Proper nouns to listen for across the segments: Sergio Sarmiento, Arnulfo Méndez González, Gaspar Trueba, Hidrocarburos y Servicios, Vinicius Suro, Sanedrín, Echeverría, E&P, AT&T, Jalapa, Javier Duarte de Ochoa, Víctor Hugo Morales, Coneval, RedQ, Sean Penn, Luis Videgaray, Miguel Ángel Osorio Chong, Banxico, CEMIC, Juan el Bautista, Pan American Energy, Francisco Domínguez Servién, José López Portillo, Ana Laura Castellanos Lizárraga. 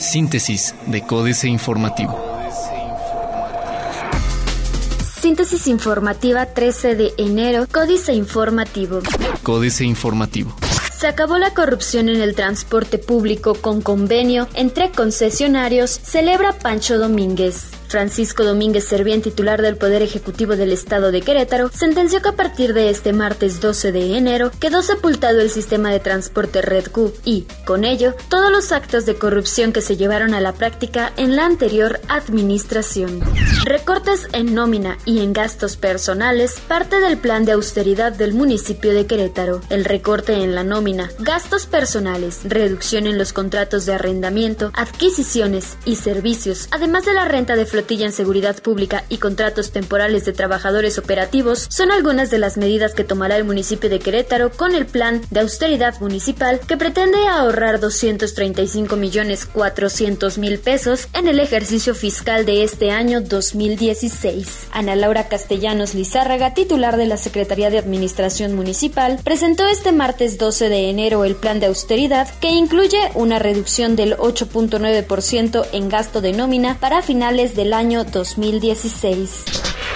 Síntesis de Códice Informativo. Síntesis informativa 13 de enero. Códice Informativo. Códice Informativo. Se acabó la corrupción en el transporte público con convenio entre concesionarios, celebra Pancho Domínguez. Francisco Domínguez Servién, titular del Poder Ejecutivo del Estado de Querétaro, sentenció que a partir de este martes 12 de enero quedó sepultado el sistema de transporte RedQ y, con ello, todos los actos de corrupción que se llevaron a la práctica en la anterior administración. Recortes en nómina y en gastos personales, parte del plan de austeridad del municipio de Querétaro. El recorte en la nómina, gastos personales, reducción en los contratos de arrendamiento, adquisiciones y servicios, además de la renta de flotilla en seguridad pública y contratos temporales de trabajadores operativos son algunas de las medidas que tomará el municipio de Querétaro con el plan de austeridad municipal que pretende ahorrar 235.400.000 pesos en el ejercicio fiscal de este año 2016. Ana Laura Castellanos Lizárraga, titular de la Secretaría de Administración Municipal, presentó este martes 12 de enero el plan de austeridad que incluye una reducción del 8.9% en gasto de nómina para finales del año 2016.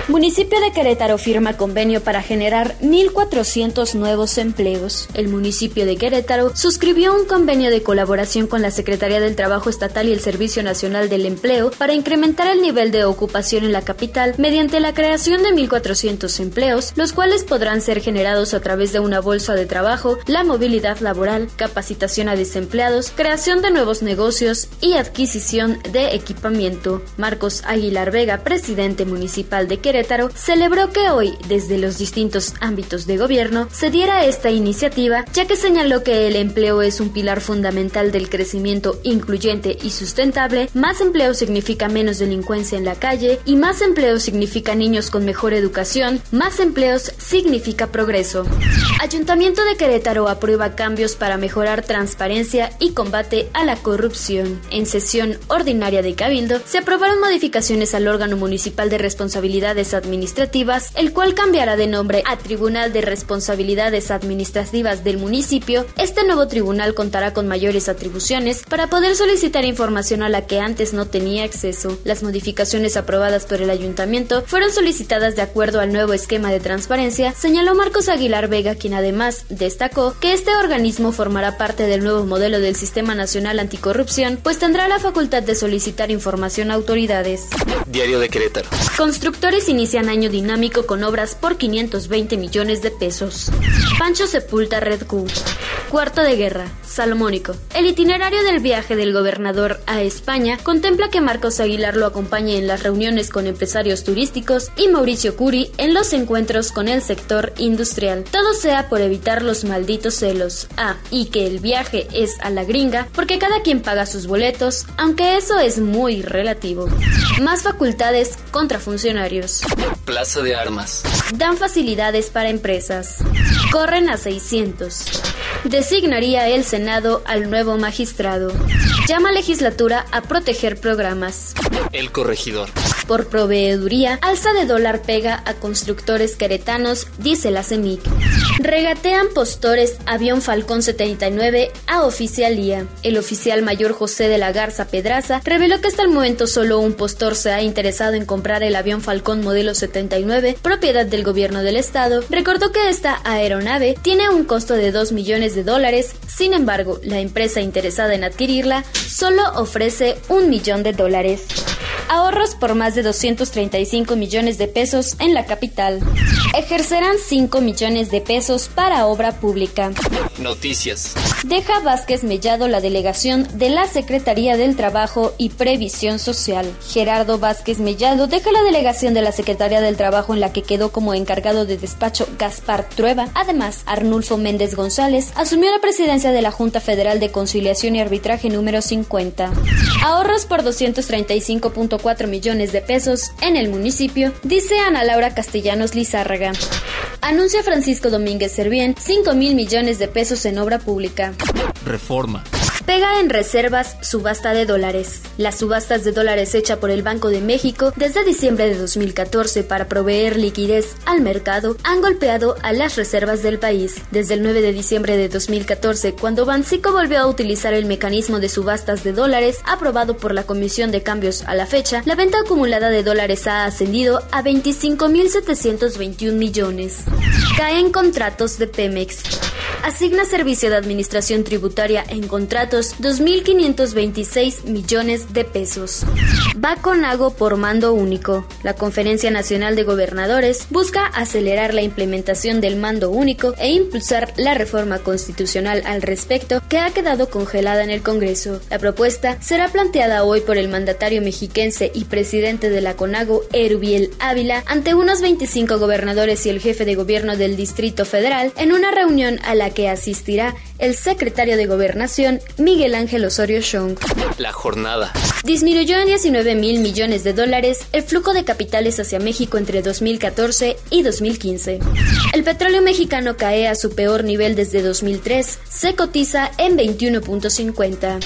Municipio de Querétaro firma convenio para generar 1.400 nuevos empleos. El municipio de Querétaro suscribió un convenio de colaboración con la Secretaría del Trabajo Estatal y el Servicio Nacional del Empleo para incrementar el nivel de ocupación en la capital mediante la creación de 1.400 empleos, los cuales podrán ser generados a través de una bolsa de trabajo, la movilidad laboral, capacitación a desempleados, creación de nuevos negocios y adquisición de equipamiento. Marcos Aguilar Vega, presidente municipal de Querétaro, celebró que hoy, desde los distintos ámbitos de gobierno, se diera esta iniciativa, ya que señaló que el empleo es un pilar fundamental del crecimiento incluyente y sustentable. Más empleo significa menos delincuencia en la calle, y más empleo significa niños con mejor educación, más empleos significa progreso. Ayuntamiento de Querétaro aprueba cambios para mejorar transparencia y combate a la corrupción. En sesión ordinaria de Cabildo, se aprobaron modificaciones al órgano municipal de responsabilidad administrativas, el cual cambiará de nombre a Tribunal de Responsabilidades Administrativas del municipio. Este nuevo tribunal contará con mayores atribuciones para poder solicitar información a la que antes no tenía acceso. Las modificaciones aprobadas por el ayuntamiento fueron solicitadas de acuerdo al nuevo esquema de transparencia, señaló Marcos Aguilar Vega, quien además destacó que este organismo formará parte del nuevo modelo del Sistema Nacional Anticorrupción, pues tendrá la facultad de solicitar información a autoridades. Diario de Querétaro. Constructores inician año dinámico con obras por 520 millones de pesos. Pancho sepulta RedQ. Cuarto de guerra, Salomónico. El itinerario del viaje del gobernador a España contempla que Marcos Aguilar lo acompañe en las reuniones con empresarios turísticos y Mauricio Curi en los encuentros con el sector industrial. Todo sea por evitar los malditos celos. Ah, y que el viaje es a la gringa porque cada quien paga sus boletos, aunque eso es muy relativo. Más facultades contra funcionarios. Plaza de armas. Dan facilidades para empresas. Corren a 600. Designaría el Senado al nuevo magistrado. Llama legislatura a proteger programas. El corregidor. Por proveeduría, alza de dólar pega a constructores queretanos, dice la CEMIC. Regatean postores avión Falcón 79 a oficialía. El oficial mayor José de la Garza Pedraza reveló que hasta el momento solo un postor se ha interesado en comprar el avión Falcón modelo 79, propiedad del gobierno del estado. Recordó que esta aeronave tiene un costo de $2 millones. Sin embargo, la empresa interesada en adquirirla solo ofrece $1 millón. Ahorros por más de 235 millones de pesos en la capital. Ejercerán 5 millones de pesos para obra pública. Noticias. Deja Vázquez Mellado la delegación de la Secretaría del Trabajo y Previsión Social. Gerardo Vázquez Mellado deja la delegación de la Secretaría del Trabajo en la que quedó como encargado de despacho Gaspar Trueba. Además, Arnulfo Méndez González asumió la presidencia de la Junta Federal de Conciliación y Arbitraje número 50. Ahorros por 235.4 millones de pesos en el municipio, dice Ana Laura Castellanos Lizárraga. Anuncia Francisco Domínguez Servién 5.000 millones de pesos en obra pública. Reforma. Pega en reservas subasta de dólares. Las subastas de dólares hecha por el Banco de México desde diciembre de 2014 para proveer liquidez al mercado han golpeado a las reservas del país. Desde el 9 de diciembre de 2014, cuando Banxico volvió a utilizar el mecanismo de subastas de dólares aprobado por la Comisión de Cambios a la fecha, la venta acumulada de dólares ha ascendido a 25.721 millones. Caen contratos de Pemex. Asigna Servicio de Administración Tributaria en contratos 2.526 millones de pesos. Va Conago por mando único. La Conferencia Nacional de Gobernadores busca acelerar la implementación del mando único e impulsar la reforma constitucional al respecto, que ha quedado congelada en el Congreso. La propuesta será planteada hoy por el mandatario mexiquense y presidente de la Conago, Eruviel Ávila, ante unos 25 gobernadores y el jefe de gobierno del Distrito Federal en una reunión a la que asistirá el secretario de Gobernación, Miguel Ángel Osorio Chong. La jornada. Disminuyó en 19,000 millones de dólares el flujo de capitales hacia México entre 2014 y 2015. El petróleo mexicano cae a su peor nivel desde 2003, se cotiza en 21.50.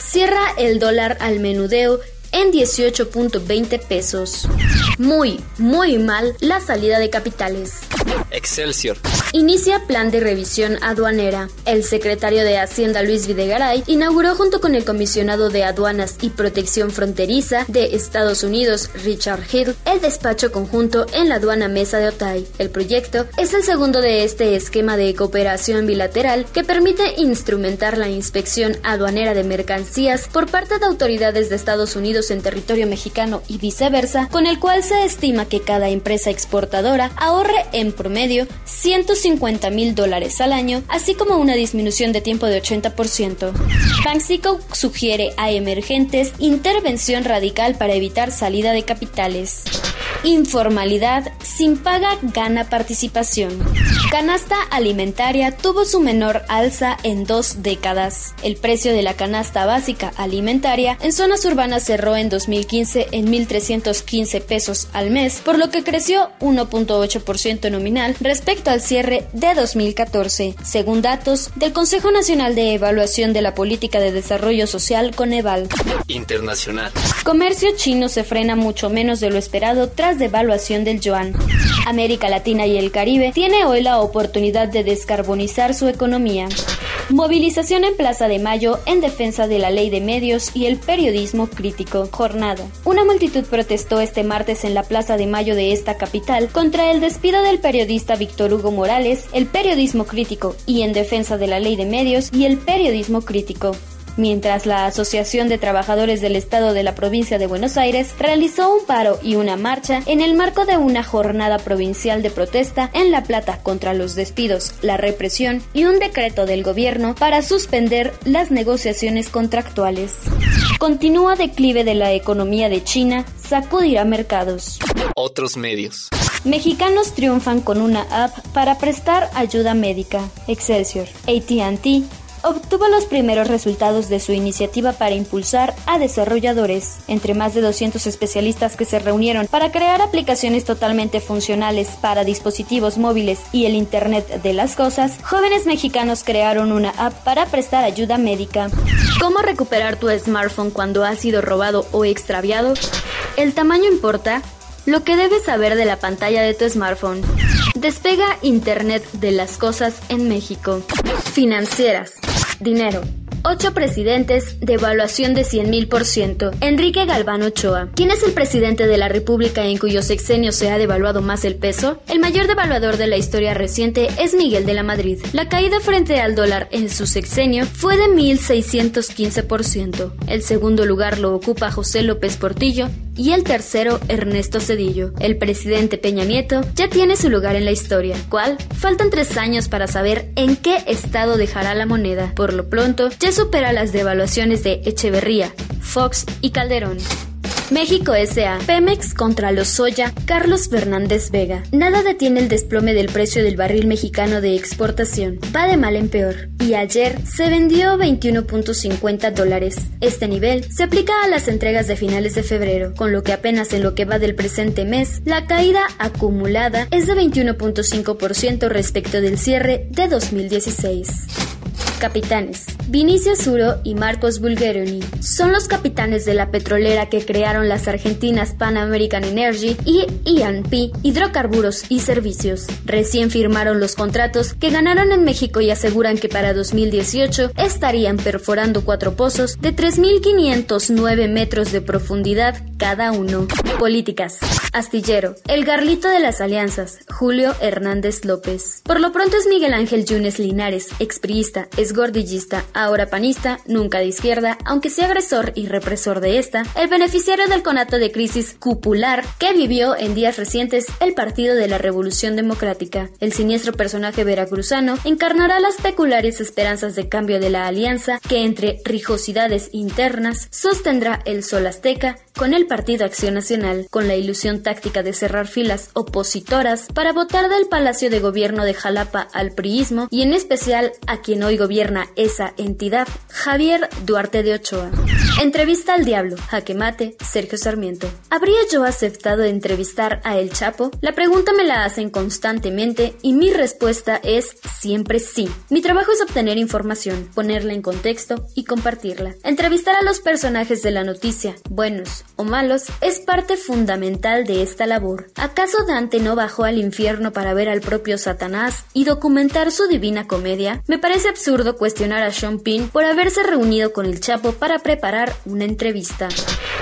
Cierra el dólar al menudeo en 18.20 pesos. Muy, muy mal la salida de capitales. Excelsior. Inicia plan de revisión aduanera. El secretario de Hacienda, Luis Videgaray, inauguró junto con el comisionado de Aduanas y Protección Fronteriza de Estados Unidos, Richard Hill, el despacho conjunto en la aduana Mesa de Otay. El proyecto es el segundo de este esquema de cooperación bilateral que permite instrumentar la inspección aduanera de mercancías por parte de autoridades de Estados Unidos en territorio mexicano y viceversa, con el cual se estima que cada empresa exportadora ahorre en promedio $150,000 al año, así como una disminución de tiempo de 80%. Banxico sugiere a emergentes intervención radical para evitar salida de capitales. Informalidad, sin paga gana participación. Canasta alimentaria tuvo su menor alza en 2 décadas. El precio de la canasta básica alimentaria en zonas urbanas cerró en 2015 en 1.315 pesos al mes, por lo que creció 1.8% nominal respecto al cierre de 2014, según datos del Consejo Nacional de Evaluación de la Política de Desarrollo Social, Coneval. Internacional. Comercio chino se frena mucho menos de lo esperado tras devaluación del yuan. América Latina y el Caribe tiene hoy la oportunidad de descarbonizar su economía. Movilización en Plaza de Mayo en defensa de la ley de medios y el periodismo crítico. Jornada. Una multitud protestó este martes en la Plaza de Mayo de esta capital contra el despido del periodista Víctor Hugo Morales, el periodismo crítico y en defensa de la ley de medios y el periodismo crítico. Mientras la Asociación de Trabajadores del Estado de la Provincia de Buenos Aires realizó un paro y una marcha en el marco de una jornada provincial de protesta en La Plata contra los despidos, la represión y un decreto del gobierno para suspender las negociaciones contractuales. Continúa declive de la economía de China, sacudirá mercados. Otros medios. Mexicanos triunfan con una app para prestar ayuda médica. Excelsior. AT&T obtuvo los primeros resultados de su iniciativa para impulsar a desarrolladores. Entre más de 200 especialistas que se reunieron para crear aplicaciones totalmente funcionales para dispositivos móviles y el Internet de las cosas, jóvenes mexicanos crearon una app para prestar ayuda médica. ¿Cómo recuperar tu smartphone cuando ha sido robado o extraviado? ¿El tamaño importa? Lo que debes saber de la pantalla de tu smartphone. Despega Internet de las cosas en México. Financieras. Dinero. 8 presidentes, devaluación de 100,000%. Enrique Galván Ochoa. ¿Quién es el presidente de la República en cuyo sexenio se ha devaluado más el peso? El mayor devaluador de la historia reciente es Miguel de la Madrid. La caída frente al dólar en su sexenio fue de 1,615%. El segundo lugar lo ocupa José López Portillo y el tercero, Ernesto Zedillo. El presidente Peña Nieto ya tiene su lugar en la historia. ¿Cuál? Faltan 3 años para saber en qué estado dejará la moneda. Por lo pronto, ya supera las devaluaciones de Echeverría, Fox y Calderón. México S.A. Pemex contra los soya, Carlos Fernández Vega. Nada detiene el desplome del precio del barril mexicano de exportación. Va de mal en peor. Y ayer se vendió $21.50. Este nivel se aplica a las entregas de finales de febrero, con lo que apenas en lo que va del presente mes, la caída acumulada es de 21.5% respecto del cierre de 2016. capitanes. Vinicius Suro y Marcos Bulgheroni son los capitanes de la petrolera que crearon las argentinas Pan American Energy y E&P Hidrocarburos y Servicios. Recién firmaron los contratos que ganaron en México y aseguran que para 2018 estarían perforando 4 pozos de 3.509 metros de profundidad cada uno. Políticas. Astillero. El garlito de las alianzas, Julio Hernández López. Por lo pronto es Miguel Ángel Yunes Linares, expriista, exgordillista, ahora panista, nunca de izquierda, aunque sea agresor y represor de esta, el beneficiario del conato de crisis cupular que vivió en días recientes el Partido de la Revolución Democrática. El siniestro personaje veracruzano encarnará las peculiares esperanzas de cambio de la alianza que, entre rijosidades internas, sostendrá el Sol Azteca con el Partido Acción Nacional, con la ilusión táctica de cerrar filas opositoras para votar del Palacio de Gobierno de Jalapa al priismo y en especial a quien hoy gobierna esa entidad, Javier Duarte de Ochoa. Entrevista al diablo, jaque mate, Sergio Sarmiento. ¿Habría yo aceptado entrevistar a El Chapo? La pregunta me la hacen constantemente y mi respuesta es siempre sí. Mi trabajo es obtener información, ponerla en contexto y compartirla. Entrevistar a los personajes de la noticia, buenos o malos, es parte fundamental de esta labor. ¿Acaso Dante no bajó al infierno para ver al propio Satanás y documentar su divina comedia? Me parece absurdo cuestionar a Sean Penn por haberse reunido con El Chapo para preparar una entrevista.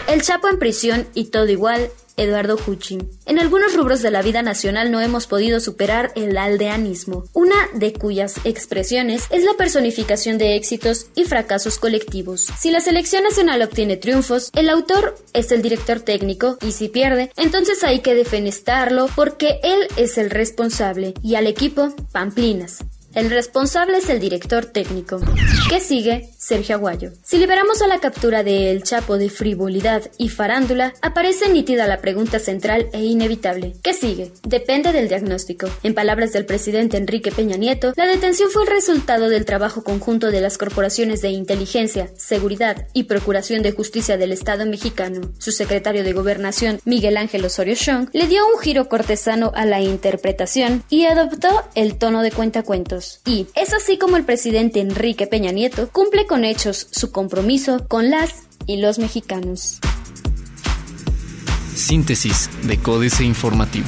El Chapo en prisión y todo igual, Eduardo Huchín. En algunos rubros de la vida nacional no hemos podido superar el aldeanismo, una de cuyas expresiones es la personificación de éxitos y fracasos colectivos. Si la selección nacional obtiene triunfos, el autor es el director técnico, y si pierde, entonces hay que defenestarlo porque él es el responsable, y al equipo, pamplinas. El responsable es el director técnico. ¿Qué sigue? Sergio Aguayo. Si liberamos a la captura de El Chapo de frivolidad y farándula, aparece nítida la pregunta central e inevitable. ¿Qué sigue? Depende del diagnóstico. En palabras del presidente Enrique Peña Nieto, la detención fue el resultado del trabajo conjunto de las corporaciones de inteligencia, seguridad y procuración de justicia del Estado mexicano. Su secretario de Gobernación, Miguel Ángel Osorio Chong, le dio un giro cortesano a la interpretación y adoptó el tono de cuentacuentos. Y es así como el presidente Enrique Peña Nieto cumple con hechos su compromiso con las y los mexicanos. Síntesis de Códice Informativo.